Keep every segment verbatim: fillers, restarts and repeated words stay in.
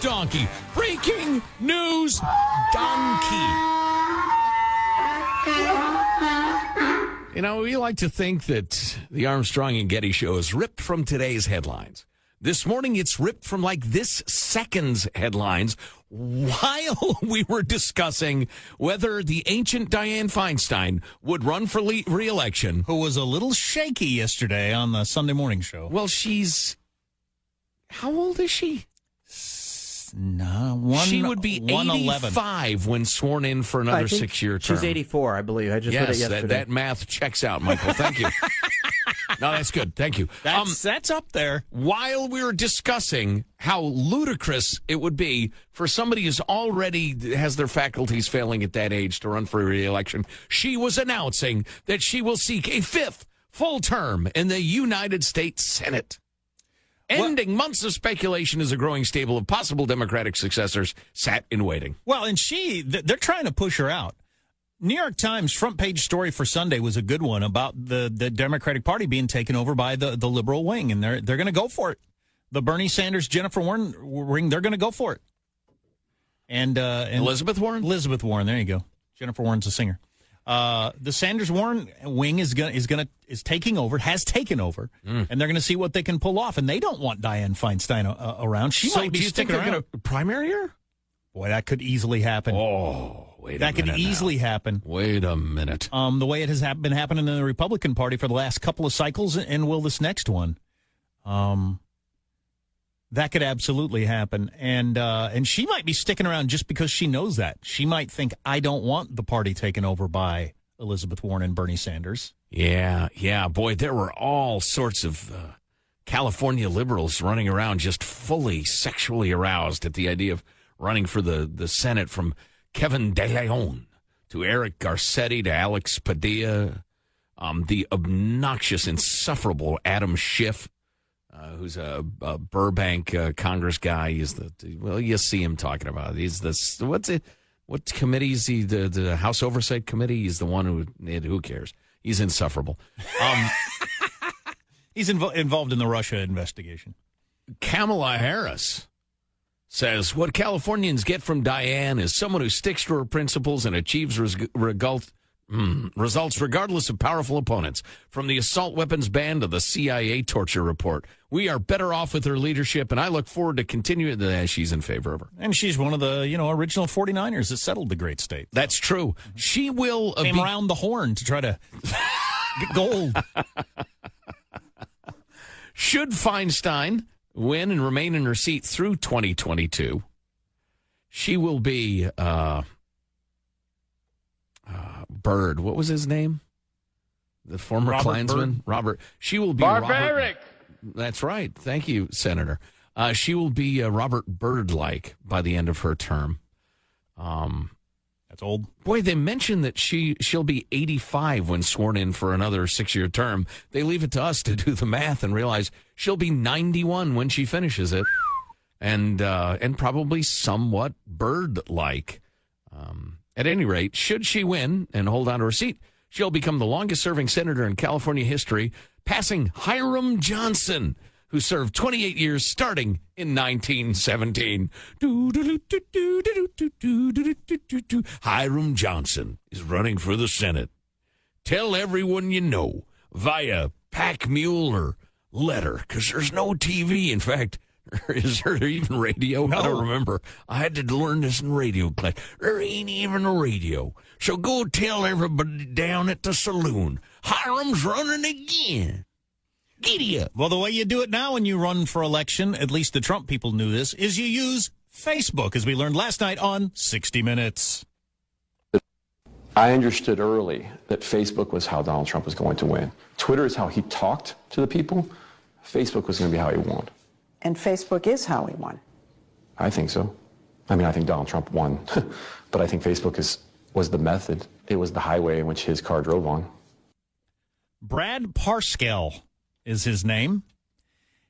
donkey. Breaking news donkey. You know, we like to think that the Armstrong and Getty show is ripped from today's headlines. This morning, it's ripped from like this second's headlines while we were discussing whether the ancient Dianne Feinstein would run for le- re-election. Who was a little shaky yesterday on the Sunday morning show. Well, she's... How old is she? No, one, she would be eighty-five when sworn in for another six-year term. She's eighty-four, I believe. I just yes, read it yesterday. That, that math checks out, Michael. Thank you. No, that's good. Thank you. That's, um, that's up there. While we were discussing how ludicrous it would be for somebody who's already has their faculties failing at that age to run for re-election, she was announcing that she will seek a fifth full term in the United States Senate. Ending well, months of speculation as a growing stable of possible Democratic successors sat in waiting. Well, and she, they're trying to push her out. New York Times front page story for Sunday was a good one about the, the Democratic Party being taken over by the, the liberal wing, and they're, they're going to go for it. The Bernie Sanders, Jennifer Warren ring, they're going to go for it. And, uh, and Elizabeth Warren? Elizabeth Warren, there you go. Jennifer Warren's a singer. Uh, the Sanders Warren wing is gonna is gonna is taking over, has taken over, mm. and they're gonna see what they can pull off. And they don't want Dianne Feinstein a, a, around. She so might be do you sticking think they're around. Gonna primary her? Boy, that could easily happen. Oh, wait that a minute. That could easily now. happen. Wait a minute. Um, the way it has ha- been happening in the Republican Party for the last couple of cycles, and will this next one? Um, that could absolutely happen. And uh, and she might be sticking around just because she knows that. She might think, I don't want the party taken over by Elizabeth Warren and Bernie Sanders. Yeah, yeah. Boy, there were all sorts of uh, California liberals running around just fully sexually aroused at the idea of running for the, the Senate, from Kevin DeLeon to Eric Garcetti to Alex Padilla, um, the obnoxious, insufferable Adam Schiff. Uh, who's a, a Burbank uh, Congress guy? He's the well, you see him talking about it. He's the what's it? What committee is he? The, the House Oversight Committee. He's the one who who cares. He's insufferable. Um, he's invo- involved in the Russia investigation. Kamala Harris says what Californians get from Dianne is someone who sticks to her principles and achieves res- results. Mm, results regardless of powerful opponents. From the assault weapons ban to the C I A torture report, we are better off with her leadership, and I look forward to continuing that. She's in favor of her. And she's one of the, you know, original forty-niners that settled the great state. That's true. Mm-hmm. She will... Uh, Came be- around the horn to try to get gold. Should Feinstein win and remain in her seat through twenty twenty-two, she will be... Uh, Uh, Byrd, what was his name? The former Robert Klansman, Byrd. Robert. She will be barbaric. Robert, that's right. Thank you, Senator. Uh, she will be uh, Robert Byrd-like by the end of her term. Um, that's old. Boy, they mentioned that she she'll be eighty-five when sworn in for another six-year term. They leave it to us to do the math and realize she'll be ninety-one when she finishes it, and uh, and probably somewhat Byrd-like. Um, At any rate, should she win and hold on to her seat, she'll become the longest-serving senator in California history, passing Hiram Johnson, who served twenty-eight years starting in nineteen seventeen. Hiram Johnson is running for the Senate. Tell everyone you know via pack mule or letter, because there's no T V. In fact, is there even radio? No. I don't remember. I had to learn this in radio class. There ain't even a radio. So go tell everybody down at the saloon, Hiram's running again. Giddy up. Well, the way you do it now when you run for election, at least the Trump people knew this, is you use Facebook, as we learned last night on sixty minutes. I understood early that Facebook was how Donald Trump was going to win. Twitter is how he talked to the people. Facebook was going to be how he won. And Facebook is how he won. I think so. I mean, I think Donald Trump won, but I think Facebook is was the method. It was the highway in which his car drove on. Brad Parscale is his name.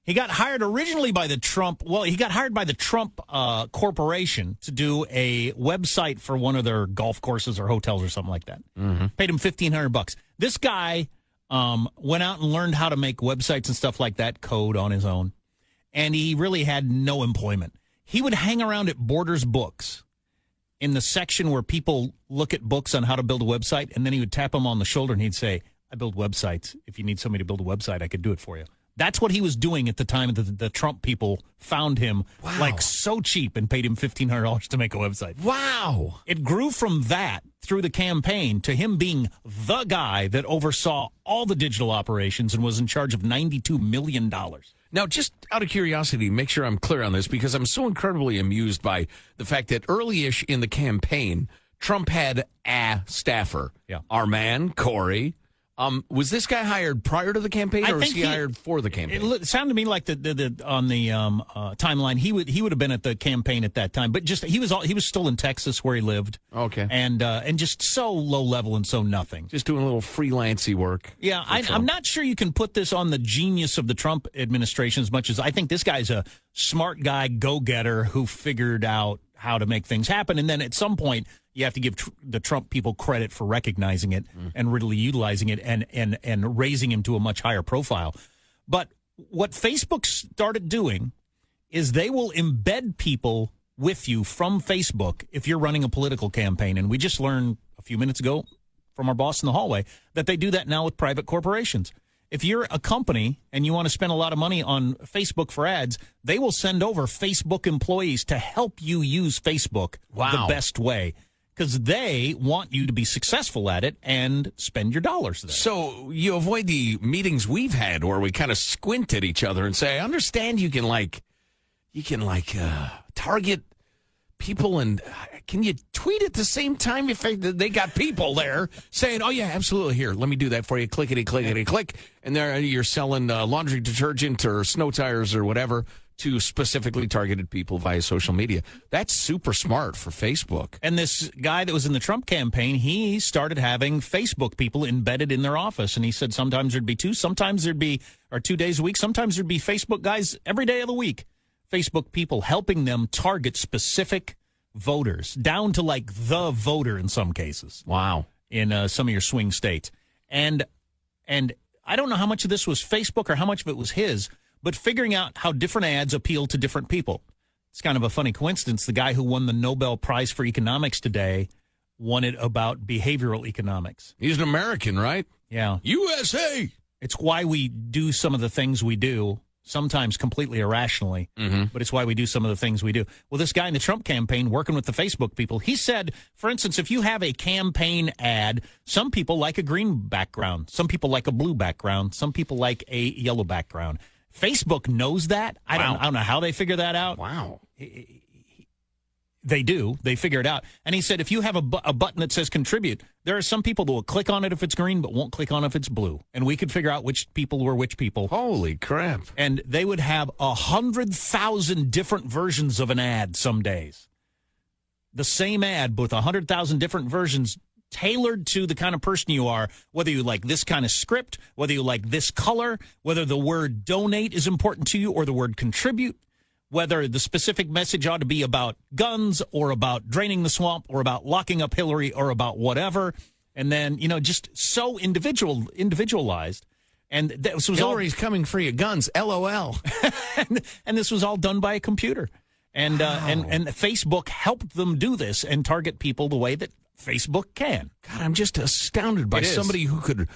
He got hired originally by the Trump, well, he got hired by the Trump uh, Corporation to do a website for one of their golf courses or hotels or something like that. Mm-hmm. Paid him fifteen hundred bucks. This guy um, went out and learned how to make websites and stuff like that, code on his own. And he really had no employment. He would hang around at Borders Books in the section where people look at books on how to build a website, and then he would tap them on the shoulder and he'd say, I build websites. If you need somebody to build a website, I could do it for you. That's what he was doing at the time that the Trump people found him, wow. like so cheap, and paid him fifteen hundred dollars to make a website. Wow. It grew from that through the campaign to him being the guy that oversaw all the digital operations and was in charge of ninety-two million dollars. Now, just out of curiosity, make sure I'm clear on this, because I'm so incredibly amused by the fact that early-ish in the campaign, Trump had a staffer, yeah. our man, Corey. Um, was this guy hired prior to the campaign, or was he, he hired for the campaign? It, it sounded to me like the, the, the on the um, uh, timeline, he would he would have been at the campaign at that time, but just he was all, he was still in Texas where he lived. Okay, and uh, and just so low level and so nothing, just doing a little freelancy work. Yeah, I, I'm not sure you can put this on the genius of the Trump administration as much as I think this guy's a smart guy, go getter who figured out how to make things happen, and then at some point. You have to give tr- the Trump people credit for recognizing it mm. and really utilizing it and, and, and raising him to a much higher profile. But what Facebook started doing is they will embed people with you from Facebook if you're running a political campaign. And we just learned a few minutes ago from our boss in the hallway that they do that now with private corporations. If you're a company and you want to spend a lot of money on Facebook for ads, they will send over Facebook employees to help you use Facebook wow. the best way. Because they want you to be successful at it and spend your dollars there. So you avoid the meetings we've had where we kind of squint at each other and say, I understand you can, like, you can, like, uh, target people and uh, can you tweet at the same time? If they got people there saying, oh, yeah, absolutely, here, let me do that for you, clickety, clickety, click. And there you're selling uh, laundry detergent or snow tires or whatever. To specifically targeted people via social media. That's super smart for Facebook. And this guy that was in the Trump campaign, he started having Facebook people embedded in their office. And he said sometimes there'd be two, sometimes there'd be, or two days a week, sometimes there'd be Facebook guys every day of the week. Facebook people helping them target specific voters, down to like the voter in some cases. Wow. In uh, some of your swing states. And, and I don't know how much of this was Facebook or how much of it was his, but figuring out how different ads appeal to different people. It's kind of a funny coincidence. The guy who won the Nobel Prize for Economics today won it about behavioral economics. He's an American, right? Yeah. U S A! It's why we do some of the things we do, sometimes completely irrationally, mm-hmm. but it's why we do some of the things we do. Well, this guy in the Trump campaign, working with the Facebook people, he said, for instance, if you have a campaign ad, some people like a green background, some people like a blue background, some people like a yellow background. Facebook knows that. I, wow. don't, I don't know how they figure that out. Wow. He, he, they do. They figure it out. And he said if you have a, bu- a button that says contribute, there are some people that will click on it if it's green but won't click on it if it's blue. And we could figure out which people were which people. Holy crap. And they would have one hundred thousand different versions of an ad some days. The same ad with one hundred thousand different versions tailored to the kind of person you are, whether you like this kind of script, whether you like this color, whether the word donate is important to you or the word contribute, whether the specific message ought to be about guns or about draining the swamp or about locking up Hillary or about whatever. And then, you know, just so individual, individualized. And that was Hillary's all, coming for your guns, LOL. and, and this was all done by a computer. And, wow. uh, and, and Facebook helped them do this and target people the way that Facebook can. God, I'm just astounded by somebody who could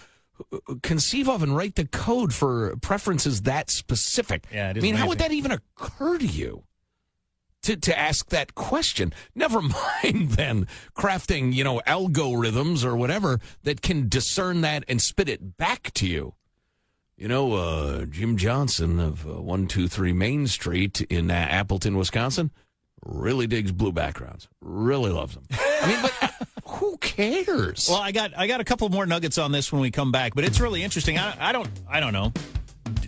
conceive of and write the code for preferences that specific. Yeah, it is I mean, amazing. How would that even occur to you to, to ask that question? Never mind then crafting, you know, algorithms or whatever that can discern that and spit it back to you. You know, uh, Jim Johnson of uh, one two three Main Street in uh, Appleton, Wisconsin, really digs blue backgrounds, really loves them. I mean, but... Who cares? Well, I got I got a couple more nuggets on this when we come back, but it's really interesting. I, I don't I don't know.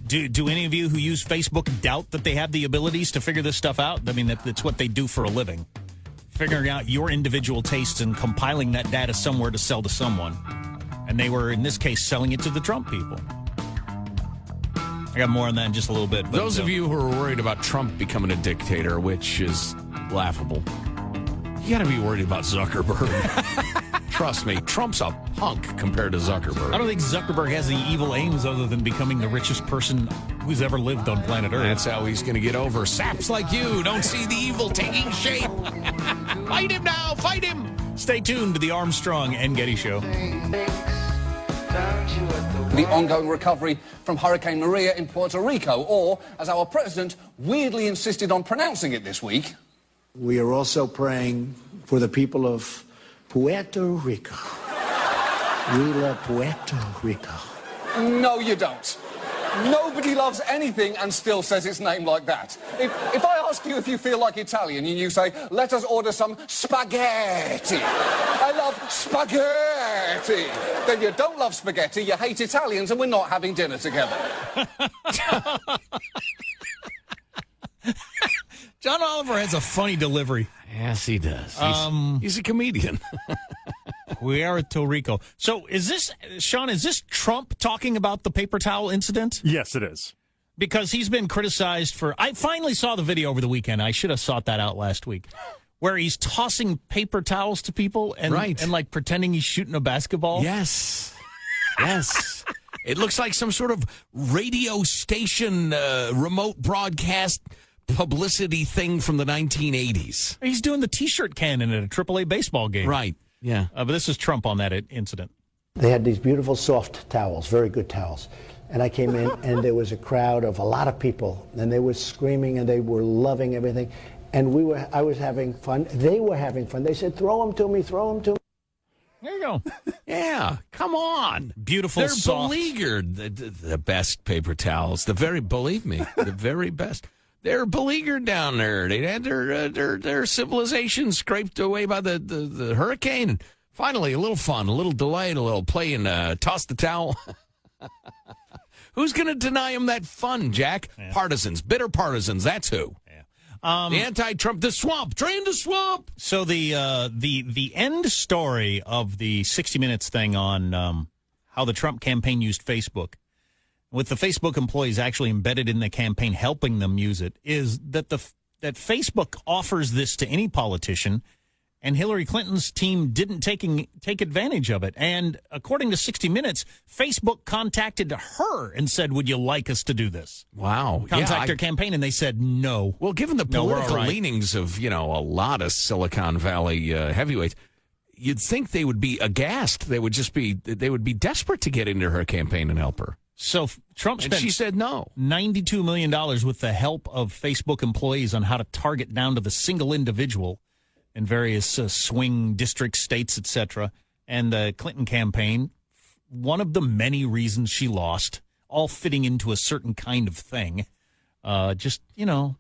Do do any of you who use Facebook doubt that they have the abilities to figure this stuff out? I mean, that, that's what they do for a living, figuring out your individual tastes and compiling that data somewhere to sell to someone. And they were, in this case, selling it to the Trump people. I got more on that in just a little bit. But those of you who are worried about Trump becoming a dictator, which is laughable. You got to be worried about Zuckerberg. Trust me, Trump's a punk compared to Zuckerberg. I don't think Zuckerberg has any evil aims other than becoming the richest person who's ever lived on planet Earth. That's how he's going to get over. Saps like you don't see the evil taking shape. Fight him now. Fight him. Stay tuned to the Armstrong and Getty Show. The ongoing recovery from Hurricane Maria in Puerto Rico, or, as our president weirdly insisted on pronouncing it this week... We are also praying for the people of Puerto Rico. We love Puerto Rico. No, you don't. Nobody loves anything and still says its name like that. If, if I ask you if you feel like Italian and you say, let us order some spaghetti. I love spaghetti. Then you don't love spaghetti, you hate Italians, and we're not having dinner together. John Oliver has a funny delivery. Yes, he does. He's, um, he's a comedian. Puerto Rico. So is this, Sean, is this Trump talking about the paper towel incident? Yes, it is. Because he's been criticized for... I finally saw the video over the weekend. I should have sought that out last week. Where he's tossing paper towels to people and, right. and like, pretending he's shooting a basketball. Yes. Yes. It looks like some sort of radio station uh, remote broadcast... publicity thing from the nineteen eighties. He's doing the T-shirt cannon at a triple A baseball game. Right, yeah. Uh, but this is Trump on that incident. They had these beautiful soft towels, very good towels. And I came in, and there was a crowd of a lot of people. And they were screaming, and they were loving everything. And we were, I was having fun. They were having fun. They said, throw them to me, throw them to me. There you go. Yeah, come on. Beautiful, They're soft. They're beleaguered. The, the, the best paper towels. The very, believe me, the very best. They're beleaguered down there. They had their uh, their their civilization scraped away by the, the, the hurricane. Finally, a little fun, a little delight, a little play, and uh, toss the towel. Who's going to deny him that fun, Jack? Yeah. Partisans, bitter partisans. That's who. Yeah. Um, the anti-Trump, the swamp, drain the swamp. So the uh, the the end story of the sixty minutes thing on um, how the Trump campaign used Facebook. With the Facebook employees actually embedded in the campaign, helping them use it, is that the that Facebook offers this to any politician, and Hillary Clinton's team didn't taking take advantage of it. And according to sixty minutes, Facebook contacted her and said, "Would you like us to do this?" Wow, contact yeah, I, their campaign, and they said no. Well, given the political no, right. leanings of you know a lot of Silicon Valley uh, heavyweights. You'd think they would be aghast. They would just be they would be desperate to get into her campaign and help her. So Trump spent and she said no. ninety-two million dollars with the help of Facebook employees on how to target down to the single individual in various uh, swing districts, states, et cetera. And the Clinton campaign, one of the many reasons she lost, all fitting into a certain kind of thing. Uh, just, you know,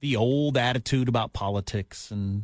the old attitude about politics and...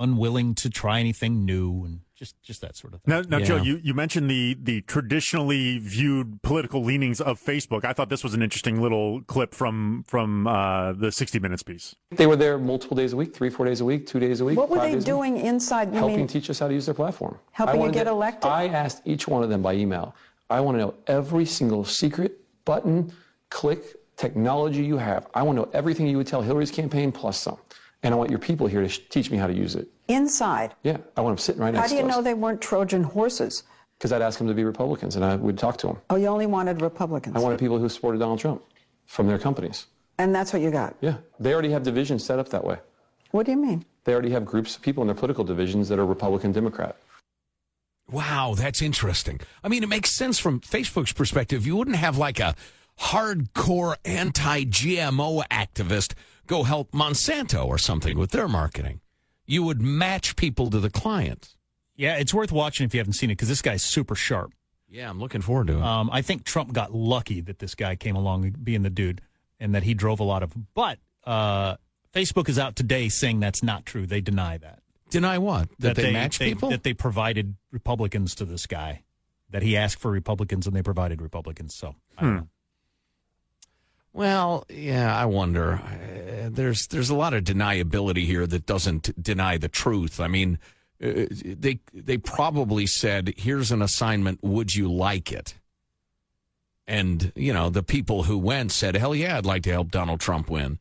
unwilling to try anything new and just, just that sort of thing. Now, now yeah. Joe, you, you mentioned the, the traditionally viewed political leanings of Facebook. I thought this was an interesting little clip from from uh, the sixty minutes piece. They were there multiple days a week, three, four days a week, two days a week. What were they doing inside? Helping mean, teach us how to use their platform. Helping you get to, elected? I asked each one of them by email. I want to know every single secret, button, click, technology you have. I want to know everything you would tell Hillary's campaign plus some. And I want your people here to sh- teach me how to use it. Inside? Yeah, I want them sitting right next to us. How do you know they weren't Trojan horses? Because I'd ask them to be Republicans, and I would talk to them. Oh, you only wanted Republicans? I wanted people who supported Donald Trump from their companies. And that's what you got? Yeah. They already have divisions set up that way. What do you mean? They already have groups of people in their political divisions that are Republican, Democrat. Wow, that's interesting. I mean, it makes sense from Facebook's perspective. You wouldn't have, like, a hardcore anti-G M O activist go help Monsanto or something with their marketing. You would match people to the client. Yeah, it's worth watching if you haven't seen it, because this guy's super sharp. Yeah, I'm looking forward to it. Um, I think Trump got lucky that this guy came along being the dude and that he drove a lot of... But uh, Facebook is out today saying that's not true. They deny that. Deny what? That, that they, they match they, people? That they provided Republicans to this guy. That he asked for Republicans and they provided Republicans. So, I don't hmm. know. Well, yeah, I wonder. Uh, there's there's a lot of deniability here that doesn't deny the truth. I mean, uh, they they probably said, here's an assignment, would you like it? And, you know, the people who went said, hell yeah, I'd like to help Donald Trump win.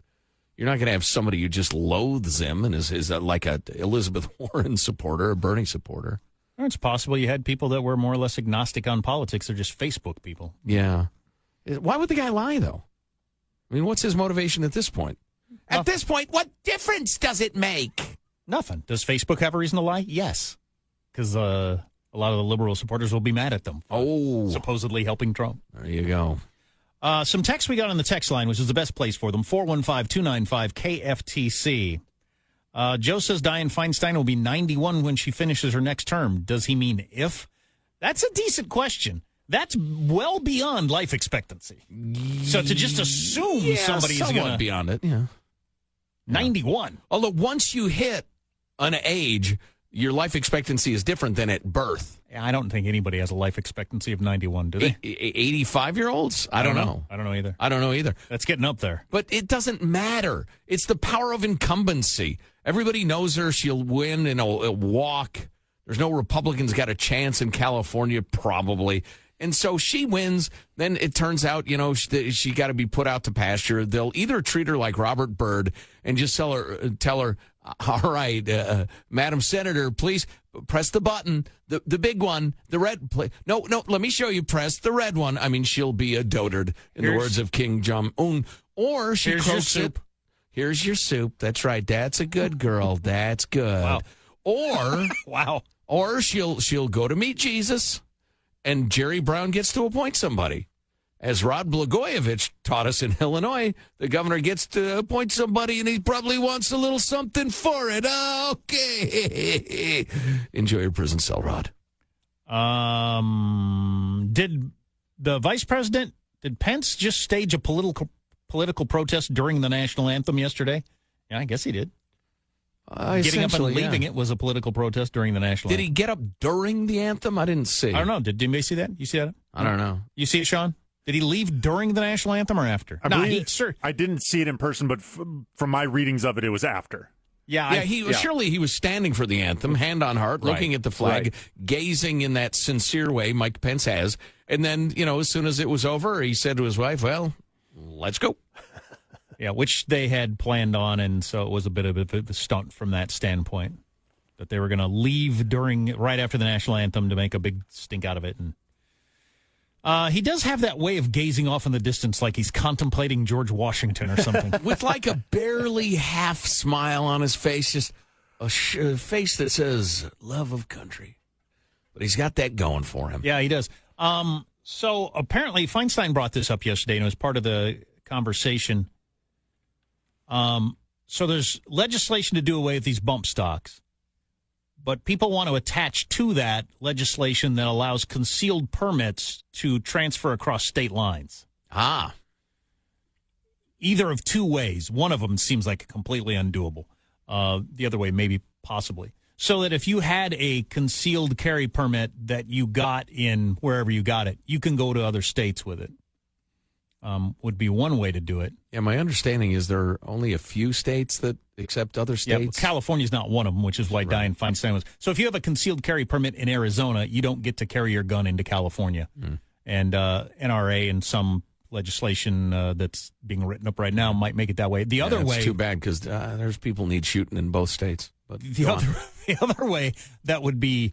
You're not going to have somebody who just loathes him and is, is a, like a Elizabeth Warren supporter, a Bernie supporter. Or it's possible you had people that were more or less agnostic on politics. They're just Facebook people. Yeah. Why would the guy lie, though? I mean, what's his motivation at this point? Nothing. At this point, what difference does it make? Nothing. Does Facebook have a reason to lie? Yes. Because uh, a lot of the liberal supporters will be mad at them for oh. supposedly helping Trump. There you go. Uh, some text we got on the text line, which is the best place for them, four one five, two nine five, K F T C. Uh, Joe says Dianne Feinstein will be ninety-one when she finishes her next term. Does he mean if? That's a decent question. That's well beyond life expectancy. So to just assume yeah, somebody's going to... beyond it, yeah. ninety-one. Yeah. Although once you hit an age, your life expectancy is different than at birth. I don't think anybody has a life expectancy of ninety-one, do they? A- eighty-five-year-olds? I, I don't know. know. I don't know either. I don't know either. That's getting up there. But it doesn't matter. It's the power of incumbency. Everybody knows her. She'll win and it'll, it'll walk. There's no Republicans got a chance in California, probably. And so she wins. Then it turns out, you know, she, she got to be put out to pasture. They'll either treat her like Robert Byrd and just tell her, tell her, all right, uh, Madam Senator, please press the button, the the big one, the red. Pl- no, no, let me show you. Press the red one. I mean, she'll be a dotard, in here's, the words of King Jong-un. Or she here's your soup. It. Here's your soup. That's right. That's a good girl. That's good. Wow. Or wow. Or she'll she'll go to meet Jesus. And Jerry Brown gets to appoint somebody. As Rod Blagojevich taught us in Illinois, the governor gets to appoint somebody, and he probably wants a little something for it. Okay. Enjoy your prison cell, Rod. Um, did the vice president, did Pence just stage a political political protest during the national anthem yesterday? Yeah, I guess he did. Uh, Getting up and leaving yeah. it was a political protest during the national anthem. Did he get up during the anthem? I didn't see. I don't know. Did anybody see that? You see that? I don't know. You see it, Sean? Did he leave during the national anthem or after? I no, he, sir. I didn't see it in person, but f- from my readings of it, it was after. Yeah. yeah, I, he, yeah. Surely he was standing for the anthem, hand on heart, right. looking at the flag, right. gazing in that sincere way Mike Pence has. And then, you know, as soon as it was over, he said to his wife, well, let's go. Yeah, which they had planned on, and so it was a bit of a stunt from that standpoint that they were going to leave during right after the national anthem to make a big stink out of it. And uh, he does have that way of gazing off in the distance, like he's contemplating George Washington or something, with like a barely half smile on his face, just a sh- face that says "love of country." But he's got that going for him. Yeah, he does. Um, so apparently, Feinstein brought this up yesterday, and it was part of the conversation. Um, so there's legislation to do away with these bump stocks, but people want to attach to that legislation that allows concealed permits to transfer across state lines. Ah. Either of two ways. One of them seems like completely undoable. Uh, the other way, maybe possibly. So that if you had a concealed carry permit that you got in wherever you got it, you can go to other states with it. Um, would be one way to do it. Yeah, my understanding is there are only a few states that accept other states. Yeah, California's not one of them, which is why right. Dianne Feinstein was. So if you have a concealed carry permit in Arizona, you don't get to carry your gun into California. Mm. And uh, N R A and some legislation uh, that's being written up right now might make it that way. The yeah, other way... It's too bad because uh, there's people need shooting in both states. But the other, the other way that would be...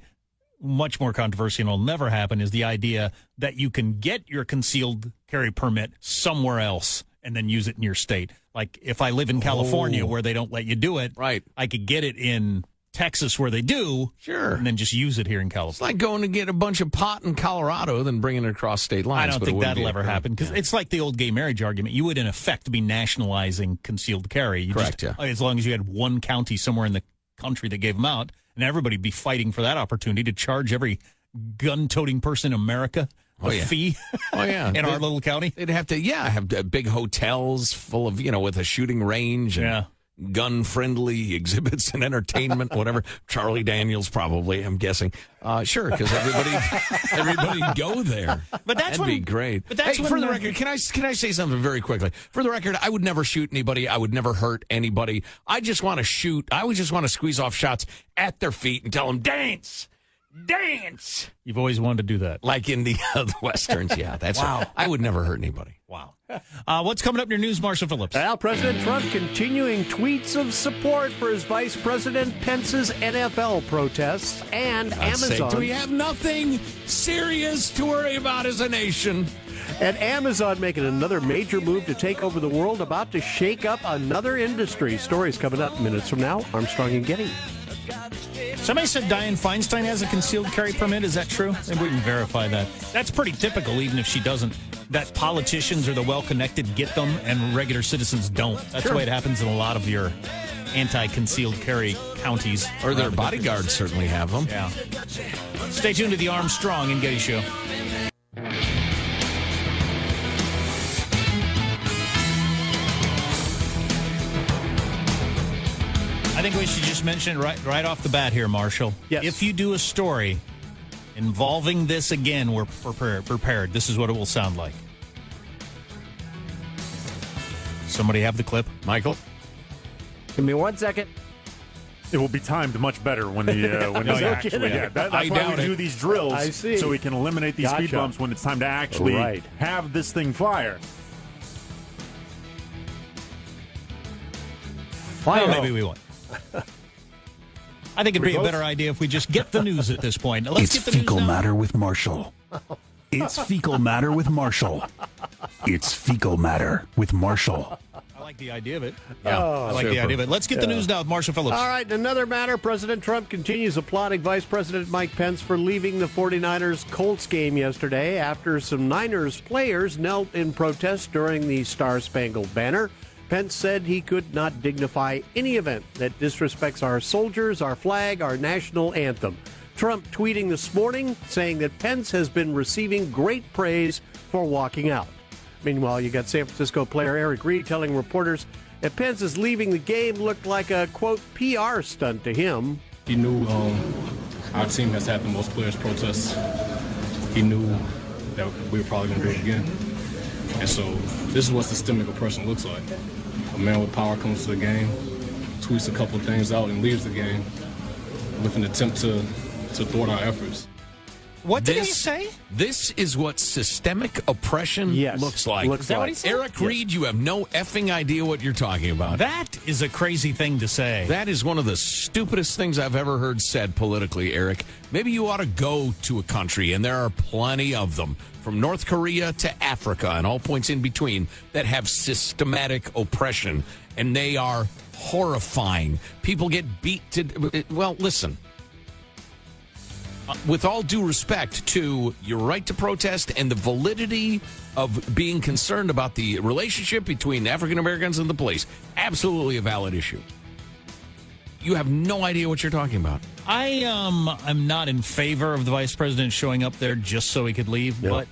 much more controversial and will never happen is the idea that you can get your concealed carry permit somewhere else and then use it in your state. Like if I live in California oh. where they don't let you do it, right. I could get it in Texas where they do, sure, and then just use it here in California. It's like going to get a bunch of pot in Colorado then bringing it across state lines. I don't but think that'll ever happen because yeah. it's like the old gay marriage argument. You would in effect be nationalizing concealed carry. You Correct, just, yeah. As long as you had one county somewhere in the country that gave them out. And everybody be fighting for that opportunity to charge every gun-toting person in America a oh, yeah. fee oh, yeah. in they'd, our little county. They'd have to, yeah, have big hotels full of, you know, with a shooting range and yeah. gun-friendly exhibits and entertainment, whatever. Charlie Daniels probably, I'm guessing. Uh, sure, because everybody everybody go there. But that's That'd when, be great. But that's hey, when for the record, can I, can I say something very quickly? For the record, I would never shoot anybody. I would never hurt anybody. I just want to shoot. I would just want to squeeze off shots at their feet and tell them, dance, dance. You've always wanted to do that. Like in the, uh, the Westerns, yeah. That's wow. Right. I would never hurt anybody. Wow. Uh, what's coming up in your news, Marshall Phillips? Well, President Trump continuing tweets of support for his Vice President Pence's N F L protests and Amazon. Do we have nothing serious to worry about as a nation? And Amazon making another major move to take over the world, about to shake up another industry. Stories coming up minutes from now. Armstrong and Getty. Somebody said Dianne Feinstein has a concealed carry permit. Is that true? Maybe we can verify that. That's pretty typical, even if she doesn't, that politicians or the well-connected get them and regular citizens don't. That's sure. The way it happens in a lot of your anti-concealed carry counties. Or their the bodyguards certainly have them. Yeah. Stay tuned to the Armstrong and Getty Show. I think we should just mention right right off the bat here, Marshall. Yes. If you do a story involving this again, we're prepared. This is what it will sound like. Somebody have the clip? Michael? Give me one second. It will be timed much better when the uh, when no, it's actually. Yeah, that, that's I why we do it. These drills, I see. So we can eliminate these gotcha. speed bumps when it's time to actually right. have this thing fire. Fire. Well, maybe we won't. I think it'd be a better idea if we just get the news at this point. Let's it's get the fecal news matter with Marshall. It's fecal matter with Marshall. It's fecal matter with Marshall. I like the idea of it. Yeah, oh, I like super. the idea of it. Let's get yeah. the news now with Marshall Phillips. All right, another matter. President Trump continues applauding Vice President Mike Pence for leaving the forty-niners Colts game yesterday after some Niners players knelt in protest during the Star-Spangled Banner. Pence said he could not dignify any event that disrespects our soldiers, our flag, our national anthem. Trump tweeting this morning saying that Pence has been receiving great praise for walking out. Meanwhile, you got San Francisco player Eric Reid telling reporters that Pence's leaving the game looked like a, quote, P R stunt to him. He knew um, our team has had the most players protest. He knew that we were probably going to do it again. And so this is what systemic oppression looks like. A man with power comes to the game, tweets a couple things out, and leaves the game with an attempt to, to thwart our efforts. What did this, he say? This is what systemic oppression yes. looks like. Looks is that like. What he said? Eric yes. Reid, you have no effing idea what you're talking about. That is a crazy thing to say. That is one of the stupidest things I've ever heard said politically, Eric. Maybe you ought to go to a country, and there are plenty of them, from North Korea to Africa and all points in between, that have systematic oppression, and they are horrifying. People get beat to... Well, listen, uh, with all due respect to your right to protest and the validity of being concerned about the relationship between African Americans and the police, absolutely a valid issue. You have no idea what you're talking about. I um, I'm not in favor of the vice president showing up there just so he could leave, yep. but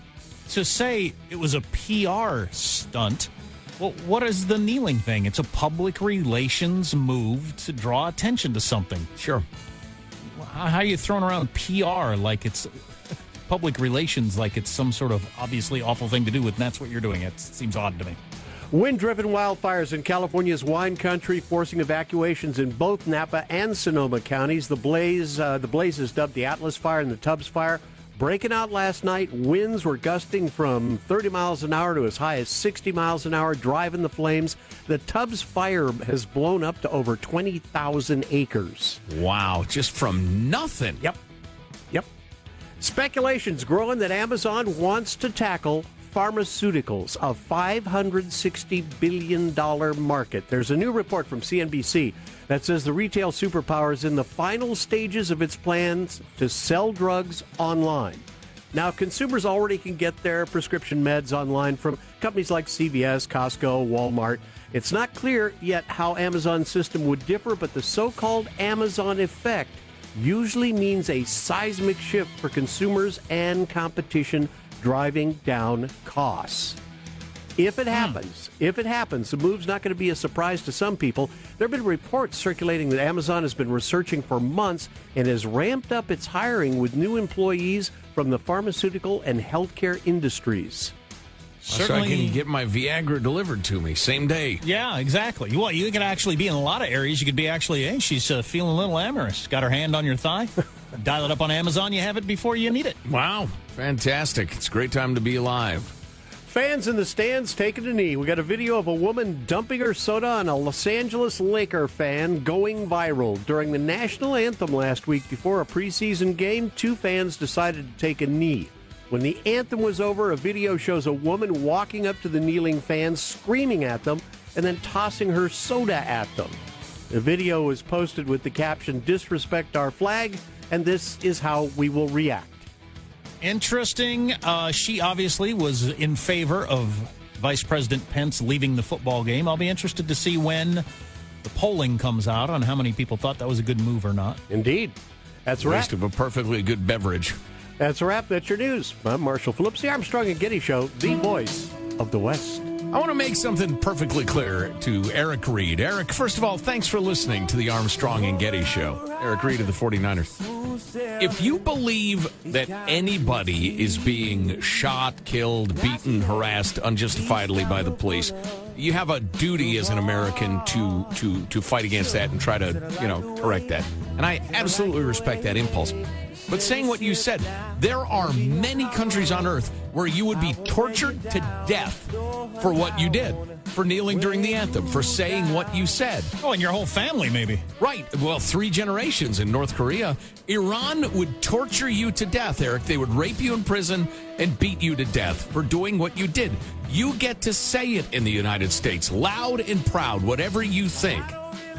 to say it was a P R stunt, well, what is the kneeling thing? It's a public relations move to draw attention to something. Sure. How are you throwing around P R like it's public relations, like it's some sort of obviously awful thing to do with, and that's what you're doing? It seems odd to me. Wind-driven wildfires in California's wine country forcing evacuations in both Napa and Sonoma counties. The blaze, uh, the blazes dubbed the Atlas Fire and the Tubbs Fire, breaking out last night. Winds were gusting from thirty miles an hour to as high as sixty miles an hour, driving the flames. The Tubbs Fire has blown up to over twenty thousand acres. Wow, just from nothing. Yep, yep. Speculation's growing that Amazon wants to tackle pharmaceuticals, a five hundred sixty billion dollars market. There's a new report from C N B C that says the retail superpower is in the final stages of its plans to sell drugs online. Now, consumers already can get their prescription meds online from companies like C V S, Costco, Walmart. It's not clear yet how Amazon's system would differ, but the so-called Amazon effect usually means a seismic shift for consumers and competition, driving down costs. If it happens, if it happens, the move's not going to be a surprise to some people. There have been reports circulating that Amazon has been researching for months and has ramped up its hiring with new employees from the pharmaceutical and healthcare industries. Certainly, so I can get my Viagra delivered to me same day. Yeah, exactly. Well, you can actually be in a lot of areas. You could be actually, hey, she's uh, feeling a little amorous. Got her hand on your thigh. Dial it up on Amazon. You have it before you need it. Wow. Fantastic. It's a great time to be alive. Fans in the stands taking a knee. We got a video of a woman dumping her soda on a Los Angeles Laker fan going viral. During the national anthem last week before a preseason game, two fans decided to take a knee. When the anthem was over, a video shows a woman walking up to the kneeling fans, screaming at them, and then tossing her soda at them. The video was posted with the caption, "Disrespect our flag, and this is how we will react." Interesting. Uh, she obviously was in favor of Vice President Pence leaving the football game. I'll be interested to see when the polling comes out on how many people thought that was a good move or not. Indeed. That's right. Waste of a perfectly good beverage. That's a wrap. That's your news. I'm Marshall Phillips, the Armstrong and Getty Show, the voice of the West. I want to make something perfectly clear to Eric Reid. Eric, first of all, thanks for listening to the Armstrong and Getty Show. Eric Reid of the forty-niners. If you believe that anybody is being shot, killed, beaten, harassed unjustifiably by the police, you have a duty as an American to to to fight against that and try to, you know, correct that. And I absolutely respect that impulse. But saying what you said, there are many countries on earth where you would be tortured to death for what you did, for kneeling during the anthem, for saying what you said. Oh, and your whole family, maybe. Right. Well, three generations in North Korea. Iran would torture you to death, Eric. They would rape you in prison and beat you to death for doing what you did. You get to say it in the United States, loud and proud, whatever you think.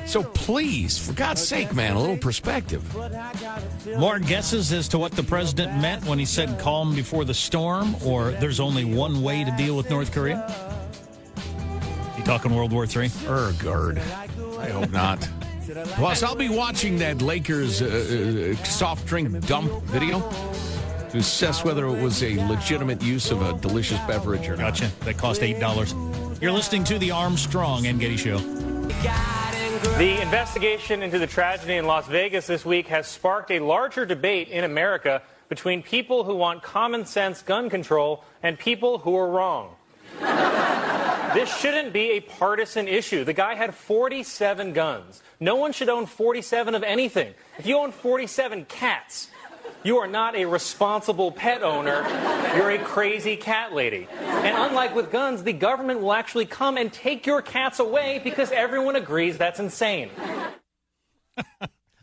So please, for God's sake, man, a little perspective. More guesses as to what the president meant when he said calm before the storm, or there's only one way to deal with North Korea? You talking World War Three? Ergard. I hope not. Plus, I'll be watching that Lakers uh, uh, soft drink dump video to assess whether it was a legitimate use of a delicious beverage or not. Gotcha. That cost eight dollars. You're listening to the Armstrong and Getty Show. The investigation into the tragedy in Las Vegas this week has sparked a larger debate in America between people who want common sense gun control and people who are wrong. This shouldn't be a partisan issue. The guy had forty-seven guns. No one should own forty-seven of anything. If you own forty-seven cats, you are not a responsible pet owner. You're a crazy cat lady. And unlike with guns, the government will actually come and take your cats away because everyone agrees that's insane.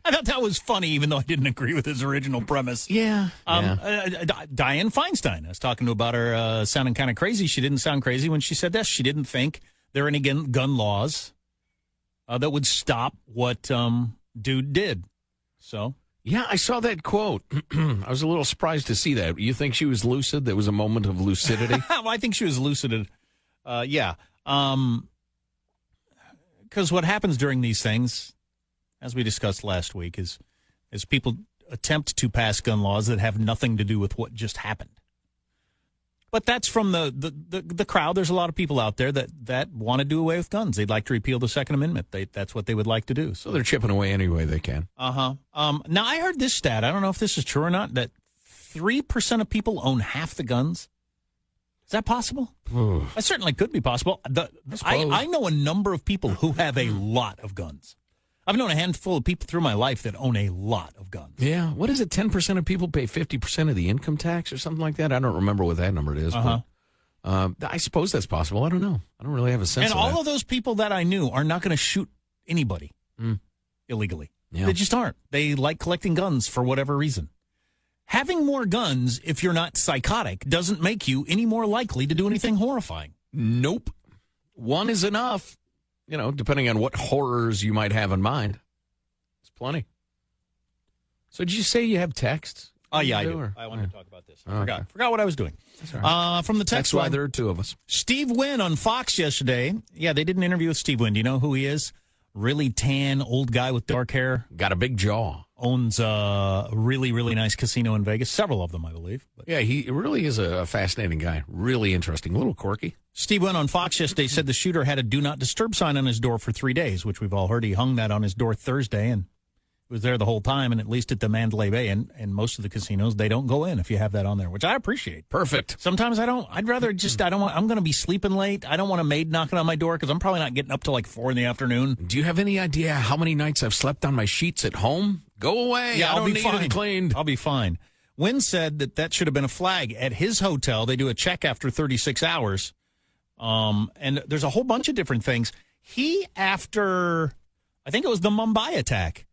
I thought that was funny, even though I didn't agree with his original premise. Yeah. Um, yeah. Uh, D- Dianne Feinstein, I was talking to about her uh, sounding kind of crazy. She didn't sound crazy when she said this. She didn't think there were any gun, gun laws uh, that would stop what um, dude did. So... yeah, I saw that quote. I was a little surprised to see that. You think she was lucid? There was a moment of lucidity? Well, I think she was lucid. Uh, yeah. Because um, what happens during these things, as we discussed last week, is, is people attempt to pass gun laws that have nothing to do with what just happened. But that's from the, the, the, the crowd. There's a lot of people out there that, that want to do away with guns. They'd like to repeal the Second Amendment. They, that's what they would like to do. So they're chipping away any way they can. Uh-huh. Um, now, I heard this stat. I don't know if this is true or not, that three percent of people own half the guns. Is that possible? That certainly could be possible. The, I, I, I know a number of people who have a lot of guns. I've known a handful of people through my life that own a lot of guns. Yeah. What is it? ten percent of people pay fifty percent of the income tax or something like that? I don't remember what that number is. Uh-huh. But, uh, I suppose that's possible. I don't know. I don't really have a sense and of that. And all of those people that I knew are not going to shoot anybody mm. illegally. Yeah. They just aren't. They like collecting guns for whatever reason. Having more guns, if you're not psychotic, doesn't make you any more likely to do anything horrifying. Nope. One is enough. You know, depending on what horrors you might have in mind. It's plenty. So did you say you have texts? Oh, yeah, I do. Or? I wanted yeah. to talk about this. I oh, forgot. Okay. Forgot what I was doing. That's all right. Uh, from the text That's line, why there are two of us. Steve Wynn on Fox yesterday. Yeah, they did an interview with Steve Wynn. Do you know who he is? Really tan, old guy with dark hair. Got a big jaw. Owns a really, really nice casino in Vegas. Several of them, I believe. But yeah, he really is a fascinating guy. Really interesting. A little quirky. Steve Wynn on Fox yesterday said the shooter had a do not disturb sign on his door for three days, which we've all heard. He hung that on his door Thursday, and it was there the whole time, and at least at the Mandalay Bay and, and most of the casinos, they don't go in if you have that on there, which I appreciate. Perfect. Sometimes I don't. I'd rather just, I don't want, I'm going to be sleeping late. I don't want a maid knocking on my door because I'm probably not getting up till like four in the afternoon. Do you have any idea how many nights I've slept on my sheets at home? Go away. Yeah, I don't I'll be need fine. It cleaned. I'll be fine. Wynn said that that should have been a flag. At his hotel, they do a check after thirty-six hours. Um, and there's a whole bunch of different things. He, after, I think it was the Mumbai attack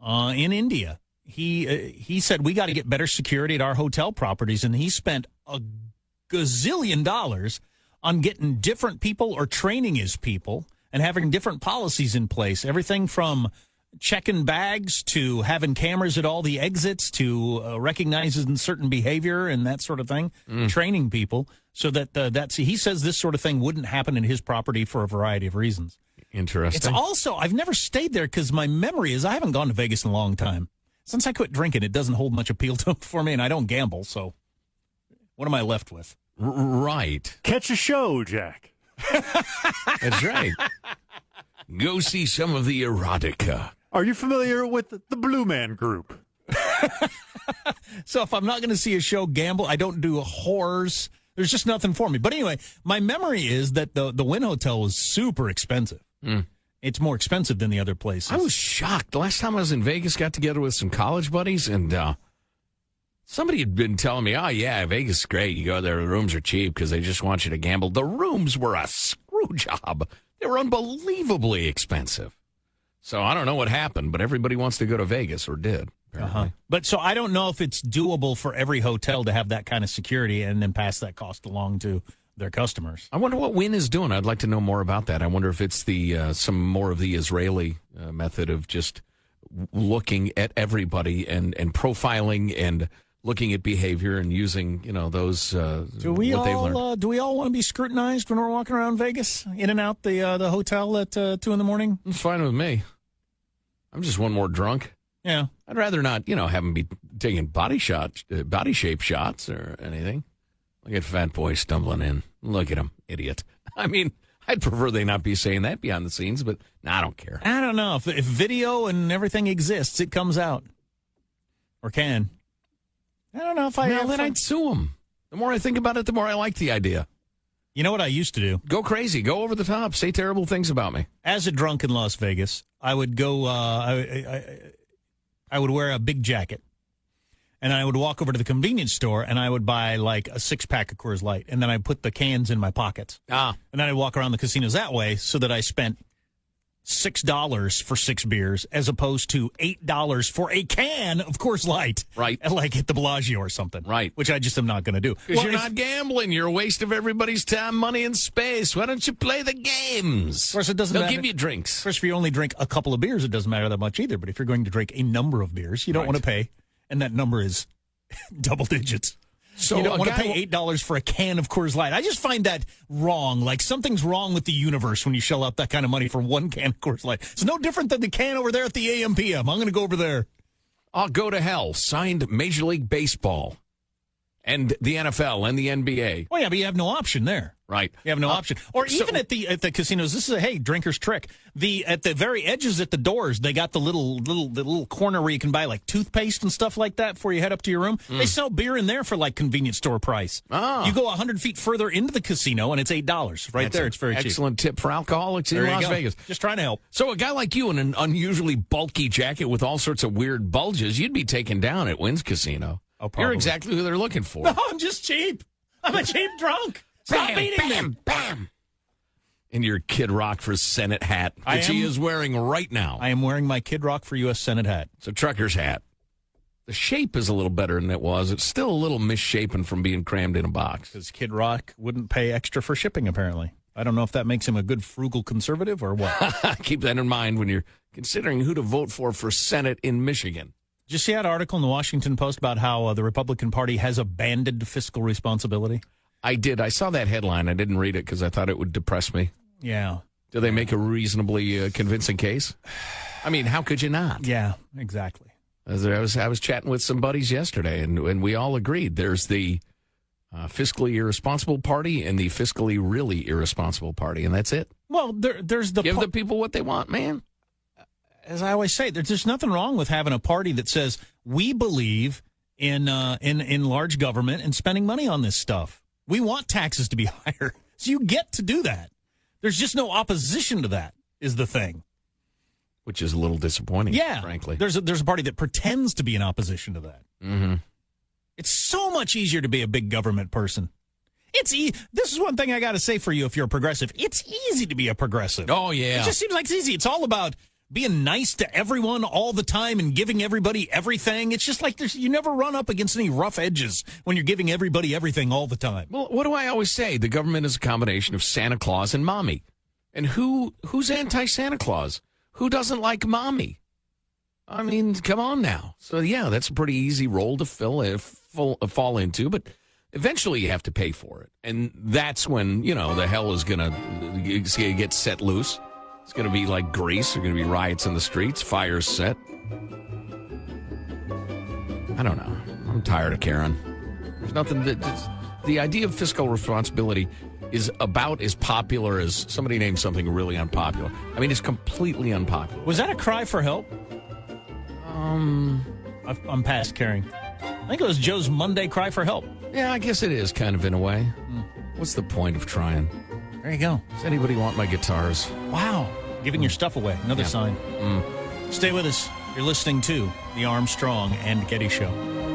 uh, in India, he uh, he said, we got to get better security at our hotel properties. And he spent a gazillion dollars on getting different people or training his people and having different policies in place. Everything from checking bags to having cameras at all the exits to uh, recognizing certain behavior and that sort of thing, mm. training people so that uh, that's, he says this sort of thing wouldn't happen in his property for a variety of reasons. Interesting. It's also, I've never stayed there because my memory is I haven't gone to Vegas in a long time. Since I quit drinking, it doesn't hold much appeal to for me, and I don't gamble, so what am I left with? R- right. Catch a show, Jack. That's right. Go see some of the erotica. Are you familiar with the Blue Man Group? So if I'm not going to see a show, gamble, I don't do whores. There's just nothing for me. But anyway, my memory is that the, the Wynn Hotel was super expensive. Mm. It's more expensive than the other places. I was shocked. Last time I was in Vegas, got together with some college buddies, and uh, somebody had been telling me, oh, yeah, Vegas is great. You go there, the rooms are cheap because they just want you to gamble. The rooms were a screw job. They were unbelievably expensive. So I don't know what happened, but everybody wants to go to Vegas, or did. Uh-huh. But so I don't know if it's doable for every hotel to have that kind of security and then pass that cost along to their customers. I wonder what Wynn is doing. I'd like to know more about that. I wonder if it's the uh, some more of the Israeli uh, method of just looking at everybody and, and profiling and looking at behavior and using, you know, those. Uh, do we what all uh, do we all want to be scrutinized when we're walking around Vegas, in and out the uh, the hotel at uh, two in the morning? It's fine with me. I'm just one more drunk. Yeah, I'd rather not, you know, have them be taking body shots, uh, body shape shots or anything. Look at Fat Boy stumbling in. Look at him, idiot. I mean, I'd prefer they not be saying that behind the scenes, but nah, I don't care. I don't know if, if video and everything exists, it comes out or can. I don't know if I... Well, then I'd sue him. The more I think about it, the more I like the idea. You know what I used to do? Go crazy. Go over the top. Say terrible things about me. As a drunk in Las Vegas, I would go... Uh, I, I, I would wear a big jacket, and I would walk over to the convenience store, and I would buy, like, a six-pack of Coors Light, and then I'd put the cans in my pockets. Ah. And then I'd walk around the casinos that way so that I spent six dollars for six beers as opposed to eight dollars for a can of Coors Light. Right. Like at the Bellagio or something. Right. Which I just am not going to do. Because well, you're if, not gambling. You're a waste of everybody's time, money, and space. Why don't you play the games? Of course, it doesn't They'll matter. They'll give you drinks. Of course, if you only drink a couple of beers, it doesn't matter that much either. But if you're going to drink a number of beers, you don't right. want to pay. And that number is double digits. So you don't want to pay eight dollars for a can of Coors Light. I just find that wrong. Like, something's wrong with the universe when you shell out that kind of money for one can of Coors Light. It's no different than the can over there at the A M P M. I'm going to go over there. I'll go to hell. Signed Major League Baseball and the N F L and the N B A. Well, yeah, but you have no option there. Right. You have no uh, option. Or so, even at the at the casinos, this is a, hey, drinker's trick. The At the very edges at the doors, they got the little little the little corner where you can buy, like, toothpaste and stuff like that before you head up to your room. Mm. They sell beer in there for, like, convenience store price. Ah. You go one hundred feet further into the casino, and it's eight dollars. Right That's there, it's very excellent cheap. Excellent tip for alcoholics there in Las go. Vegas. Just trying to help. So a guy like you in an unusually bulky jacket with all sorts of weird bulges, you'd be taken down at Wynn's Casino. Oh, probably. You're exactly who they're looking for. No, I'm just cheap. I'm a cheap drunk. Stop bam, beating bam, them. Bam. And your Kid Rock for Senate hat, which I am, he is wearing right now. I am wearing my Kid Rock for U S Senate hat. It's a trucker's hat. The shape is a little better than it was. It's still a little misshapen from being crammed in a box. Because Kid Rock wouldn't pay extra for shipping, apparently. I don't know if that makes him a good frugal conservative or what. Keep that in mind when you're considering who to vote for for Senate in Michigan. Did you see that article in the Washington Post about how uh, the Republican Party has abandoned fiscal responsibility? I did. I saw that headline. I didn't read it because I thought it would depress me. Yeah. Do they make a reasonably uh, convincing case? I mean, how could you not? Yeah, exactly. As I was I was chatting with some buddies yesterday, and, and we all agreed there's the uh, fiscally irresponsible party and the fiscally really irresponsible party, and that's it. Well, there, there's the... Give par- the people what they want, man. as I always say, there's just nothing wrong with having a party that says we believe in uh, in in large government and spending money on this stuff. We want taxes to be higher, so you get to do that. There's just no opposition to that is the thing, which is a little disappointing. Yeah, frankly, there's a, there's a party that pretends to be in opposition to that. Mm-hmm. It's so much easier to be a big government person. It's e- This is one thing I got to say for you if you're a progressive. It's easy to be a progressive. Oh, yeah. It just seems like it's easy. It's all about being nice to everyone all the time and giving everybody everything. It's just like there's, you never run up against any rough edges when you're giving everybody everything all the time. Well, what do I always say? The government is a combination of Santa Claus and mommy. And who who's anti-Santa Claus? Who doesn't like mommy? I mean, come on now. So, yeah, that's a pretty easy role to fill, uh, full, uh, fall into, but... eventually, you have to pay for it, and that's when, you know, the hell is going to get set loose. It's going to be like Greece. There are going to be riots in the streets, fires set. I don't know. I'm tired of Karen. There's nothing that... the idea of fiscal responsibility is about as popular as... somebody named something really unpopular. I mean, it's completely unpopular. Was that a cry for help? Um, I've, I'm past caring. I think it was Joe's Monday cry for help. Yeah, I guess it is kind of in a way. Mm. What's the point of trying? There you go. Does anybody want my guitars? Wow. Giving mm. your stuff away. Another yeah. sign. Mm. Stay with us. You're listening to The Armstrong and Getty Show.